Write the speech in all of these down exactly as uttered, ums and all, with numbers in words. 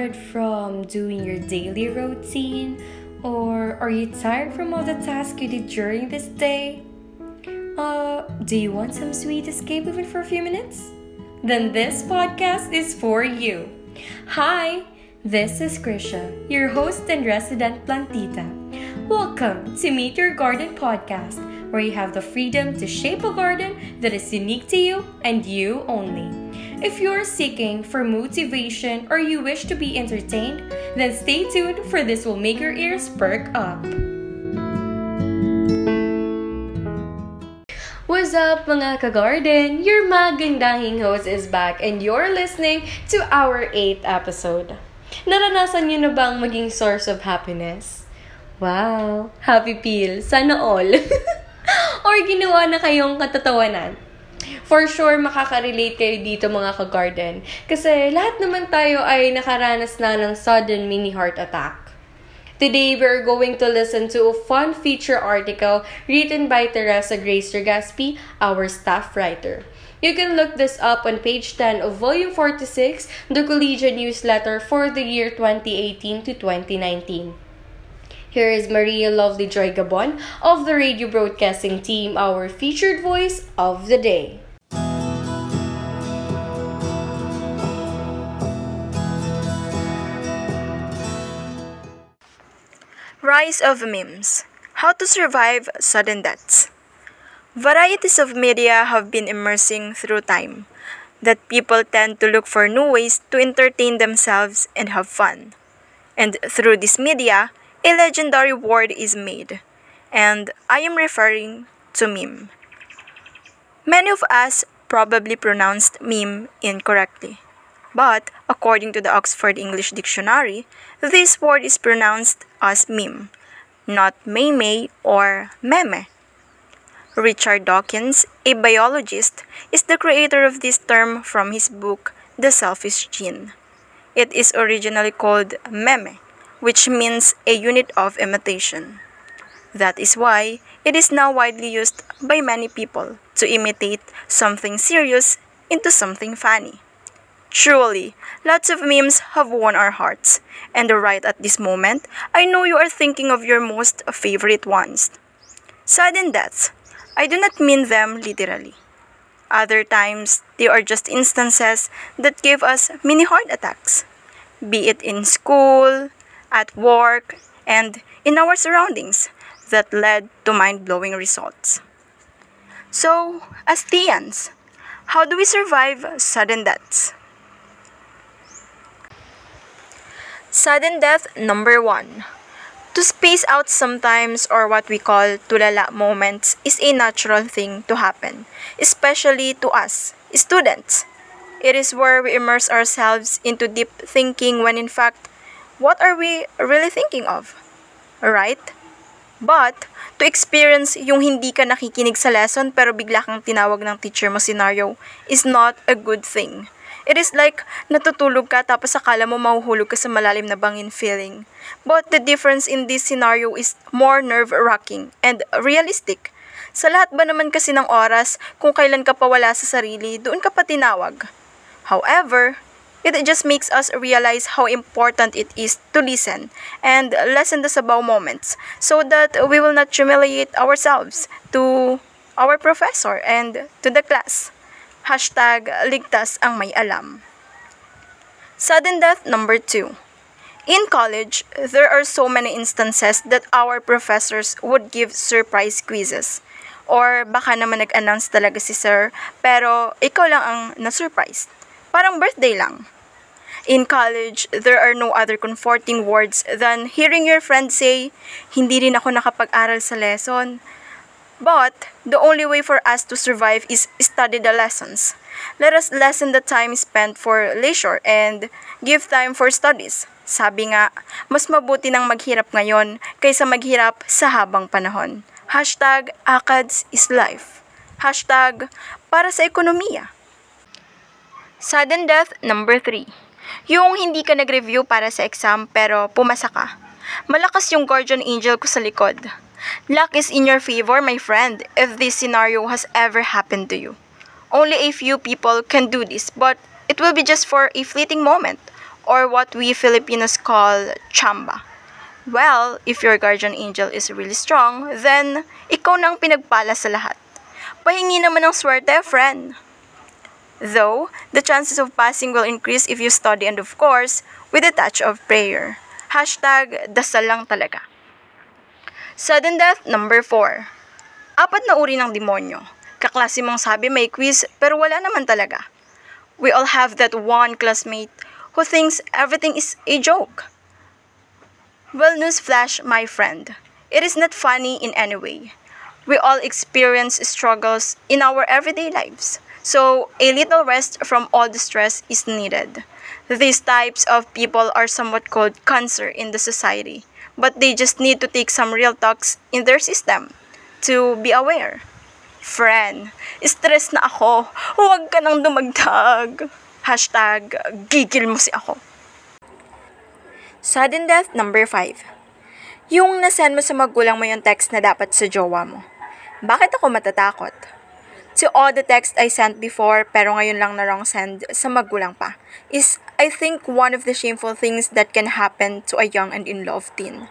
bored from doing your daily routine? Or are you tired from all the tasks you did during this day? Uh, do you want some sweet escape even for a few minutes? Then this podcast is for you. Hi, this is Crisza, your host and resident plantita. Welcome to Meet Your Garden podcast, where you have the freedom to shape a garden that is unique to you and you only. If you are seeking for motivation or you wish to be entertained, then stay tuned, for this will make your ears perk up. What's up, mga kagarden? Your magandahing host is back and you're listening to our eighth episode. Naranasan niyo na ba ang maging source of happiness? Wow! Happy pill! Sana all! Or ginawa na kayong katatawanan? For sure, makaka-relate kayo dito, mga ka-garden. Kasi lahat naman tayo ay nakaranas na ng sudden mini heart attack. Today, we're going to listen to a fun feature article written by Teresa Grace Gaspi, our staff writer. You can look this up on page ten of volume forty-six, the Collegian newsletter for the year twenty eighteen to twenty nineteen. Here is Ma. Lovely Joy Gabon of the radio broadcasting team, our featured voice of the day. Rise of memes. How to survive sudden deaths. Varieties of media have been emerging through time, that people tend to look for new ways to entertain themselves and have fun. And through this media, a legendary word is made, and I am referring to meme. Many of us probably pronounced meme incorrectly. But, according to the Oxford English Dictionary, this word is pronounced as meme, not meme or meme. Richard Dawkins, a biologist, is the creator of this term from his book, The Selfish Gene. It is originally called meme, which means a unit of imitation. That is why it is now widely used by many people to imitate something serious into something funny. Truly, lots of memes have won our hearts, and right at this moment, I know you are thinking of your most favorite ones. Sudden deaths. I do not mean them literally. Other times, they are just instances that give us mini heart attacks, be it in school, at work, and in our surroundings that led to mind-blowing results. So, as Tians, how do we survive sudden deaths? Sudden death number one. To space out sometimes, or what we call tulala moments, is a natural thing to happen, especially to us, students. It is where we immerse ourselves into deep thinking when in fact, what are we really thinking of? Right? But, to experience yung hindi ka nakikinig sa lesson pero bigla kang tinawag ng teacher mo scenario is not a good thing. It is like natutulog ka tapos akala mo mahuhulog ka sa malalim na bangin feeling. But the difference in this scenario is more nerve-wracking and realistic. Sa lahat ba naman kasi ng oras, kung kailan ka pawala sa sarili, doon ka pa tinawag. However, it just makes us realize how important it is to listen and lessen the sabaw moments so that we will not humiliate ourselves to our professor and to the class. Hashtag ligtas ang may alam. Sudden death number two. In college, there are so many instances that our professors would give surprise quizzes. Or baka naman nag-announce talaga si sir, pero ikaw lang ang na-surprise. Parang birthday lang. In college, there are no other comforting words than hearing your friend say, "Hindi rin ako nakapag-aral sa lesson." But, the only way for us to survive is study the lessons. Let us lessen the time spent for leisure and give time for studies. Sabi nga, mas mabuti nang maghirap ngayon kaysa maghirap sa habang panahon. Hashtag ACADS is life. Hashtag para sa ekonomiya. Sudden death number three. Yung hindi ka nag-review para sa exam pero pumasa ka. Malakas yung guardian angel ko sa likod. Luck is in your favor, my friend, if this scenario has ever happened to you. Only a few people can do this, but it will be just for a fleeting moment or what we Filipinos call chamba. Well, if your guardian angel is really strong, then ikaw na ang pinagpala sa lahat. Pahingi naman ng swerte, friend. Though, the chances of passing will increase if you study and of course, with a touch of prayer. Hashtag dasal lang talaga. Sudden death number four. Apat na uri ng demonyo. Kaklase mong sabi may quiz pero wala naman talaga. We all have that one classmate who thinks everything is a joke. Well, newsflash, my friend. It is not funny in any way. We all experience struggles in our everyday lives. So, a little rest from all the stress is needed. These types of people are somewhat called cancer in the society, but they just need to take some real talks in their system to be aware. Friend, stress na ako. Huwag ka nang dumagdag. Hashtag, gigil mo si ako. Sudden death number five. Yung nasend mo sa magulang mo yung text na dapat sa jowa mo. Bakit ako matatakot? To all the text I sent before pero ngayon lang na wrong send sa magulang pa is I think one of the shameful things that can happen to a young and in-love teen.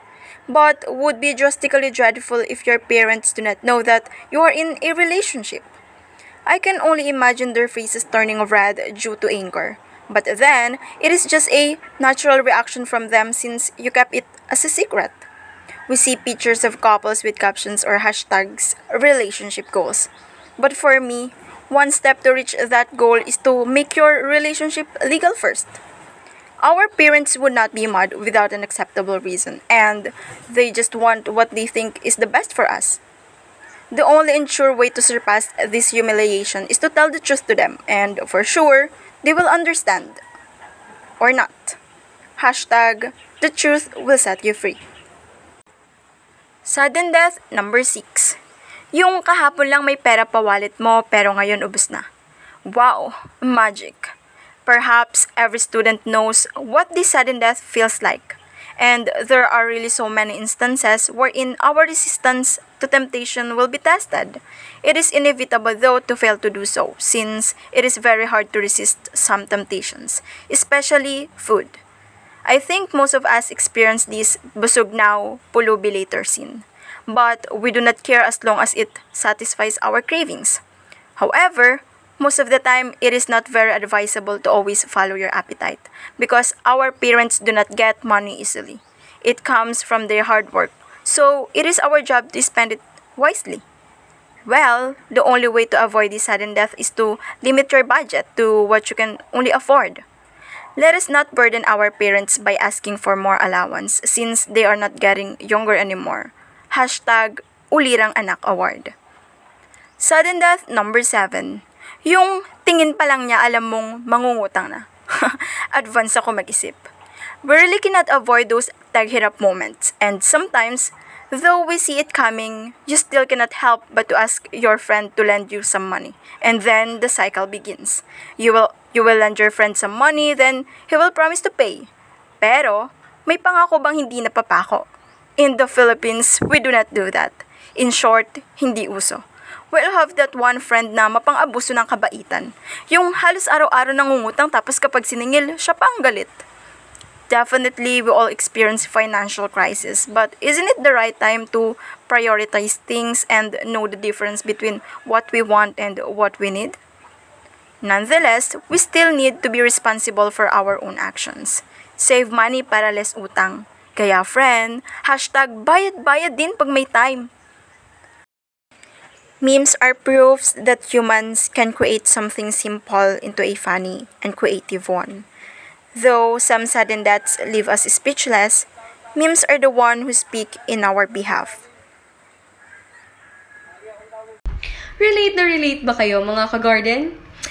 But would be drastically dreadful if your parents do not know that you are in a relationship. I can only imagine their faces turning red due to anger. But then, it is just a natural reaction from them since you kept it as a secret. We see pictures of couples with captions or hashtags, relationship goals. But for me, one step to reach that goal is to make your relationship legal first. Our parents would not be mad without an acceptable reason, and they just want what they think is the best for us. The only sure way to surpass this humiliation is to tell the truth to them, and for sure, they will understand, or not. Hashtag, the truth will set you free. Sudden death number six. Yung kahapon lang may pera pa wallet mo pero ngayon ubos na. Wow, magic. Perhaps every student knows what this sudden death feels like. And there are really so many instances wherein our resistance to temptation will be tested. It is inevitable though to fail to do so, since it is very hard to resist some temptations, especially food. I think most of us experience this busog now, pulubi later sin. But we do not care as long as it satisfies our cravings. However, most of the time, it is not very advisable to always follow your appetite because our parents do not get money easily. It comes from their hard work, so it is our job to spend it wisely. Well, the only way to avoid this sudden death is to limit your budget to what you can only afford. Let us not burden our parents by asking for more allowance since they are not getting younger anymore. Hashtag Ulirang Anak Award. Sudden death number seven. Yung tingin pa lang niya alam mong mangungutang na. Advance ako mag-isip. We really cannot avoid those taghirap moments. And sometimes, though we see it coming, you still cannot help but to ask your friend to lend you some money. And then the cycle begins. You will you will lend your friend some money, then he will promise to pay. Pero, may pangako bang hindi napapako? In the Philippines, we do not do that. In short, hindi uso. We'll have that one friend na mapang-abuso ng kabaitan. Yung halos araw-araw nangungutang tapos kapag siningil, siya pa ang galit. Definitely, we all experience financial crisis. But isn't it the right time to prioritize things and know the difference between what we want and what we need? Nonetheless, we still need to be responsible for our own actions. Save money para less utang. Kaya friend, hashtag bayad-bayad din pag may time. Memes are proofs that humans can create something simple into a funny and creative one. Though some sudden deaths leave us speechless, memes are the one who speak in our behalf. Relate na relate ba kayo mga ka-garden?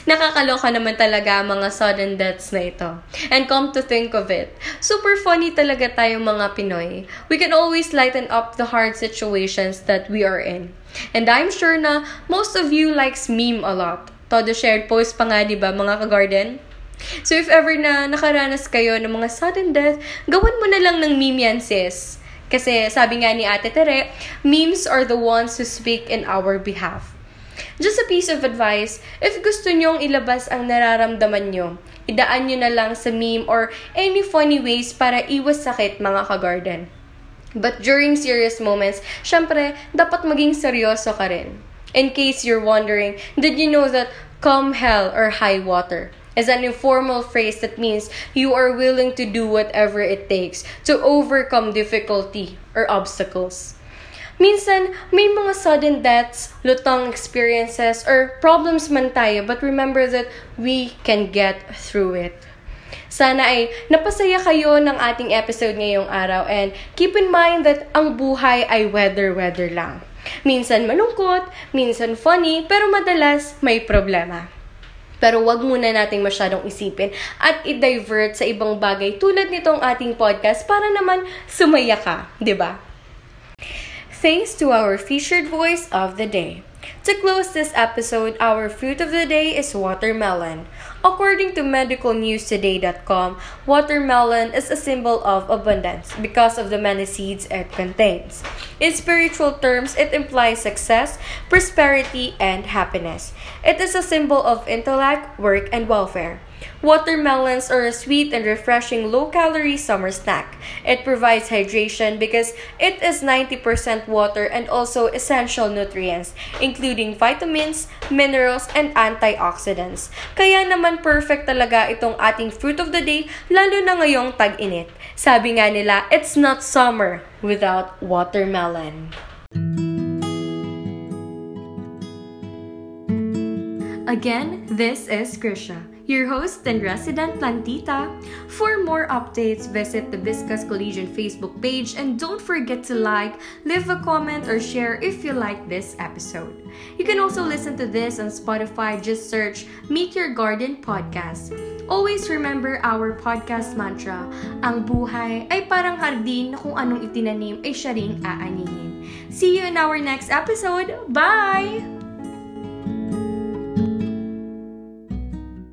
Nakakaloka naman talaga mga sudden deaths na ito. And come to think of it, super funny talaga tayong mga Pinoy. We can always lighten up the hard situations that we are in. And I'm sure na most of you likes meme a lot. Todo shared post pa nga, diba mga ka-garden? So if ever na nakaranas kayo ng mga sudden death, gawan mo na lang ng meme yan, sis. Kasi sabi nga ni Ate Tere, memes are the ones who speak in our behalf. Just a piece of advice, if gusto nyong ilabas ang nararamdaman nyo, idaan nyo na lang sa meme or any funny ways para iwas sakit, mga kagarden. But during serious moments, syempre, dapat maging seryoso ka rin. In case you're wondering, did you know that come hell or high water is an informal phrase that means you are willing to do whatever it takes to overcome difficulty or obstacles? Minsan, may mga sudden deaths, lutang experiences, or problems man tayo, but remember that we can get through it. Sana ay napasaya kayo ng ating episode ngayong araw, and keep in mind that ang buhay ay weather-weather lang. Minsan malungkot, minsan funny, pero madalas may problema. Pero wag muna nating masyadong isipin at i-divert sa ibang bagay tulad nitong ating podcast para naman sumaya ka, di ba? Thanks to our featured voice of the day. To close this episode, our fruit of the day is watermelon. According to Medical News Today dot com, watermelon is a symbol of abundance because of the many seeds it contains. In spiritual terms, it implies success, prosperity, and happiness. It is a symbol of intellect, work, and welfare. Watermelons are a sweet and refreshing low-calorie summer snack. It provides hydration because it is ninety percent water and also essential nutrients, including vitamins, minerals, and antioxidants. Kaya naman perfect talaga itong ating fruit of the day, lalo na ngayong tag-init. Sabi nga nila, it's not summer without watermelon. Again, this is Crisza, your host and resident plantita. For more updates, visit the Biscas Collision Facebook page and don't forget to like, leave a comment, or share if you like this episode. You can also listen to this on Spotify. Just search Meet Your Garden Podcast. Always remember our podcast mantra, ang buhay ay parang hardin na kung anong itinanim ay siya ring aanihin. See you in our next episode. Bye!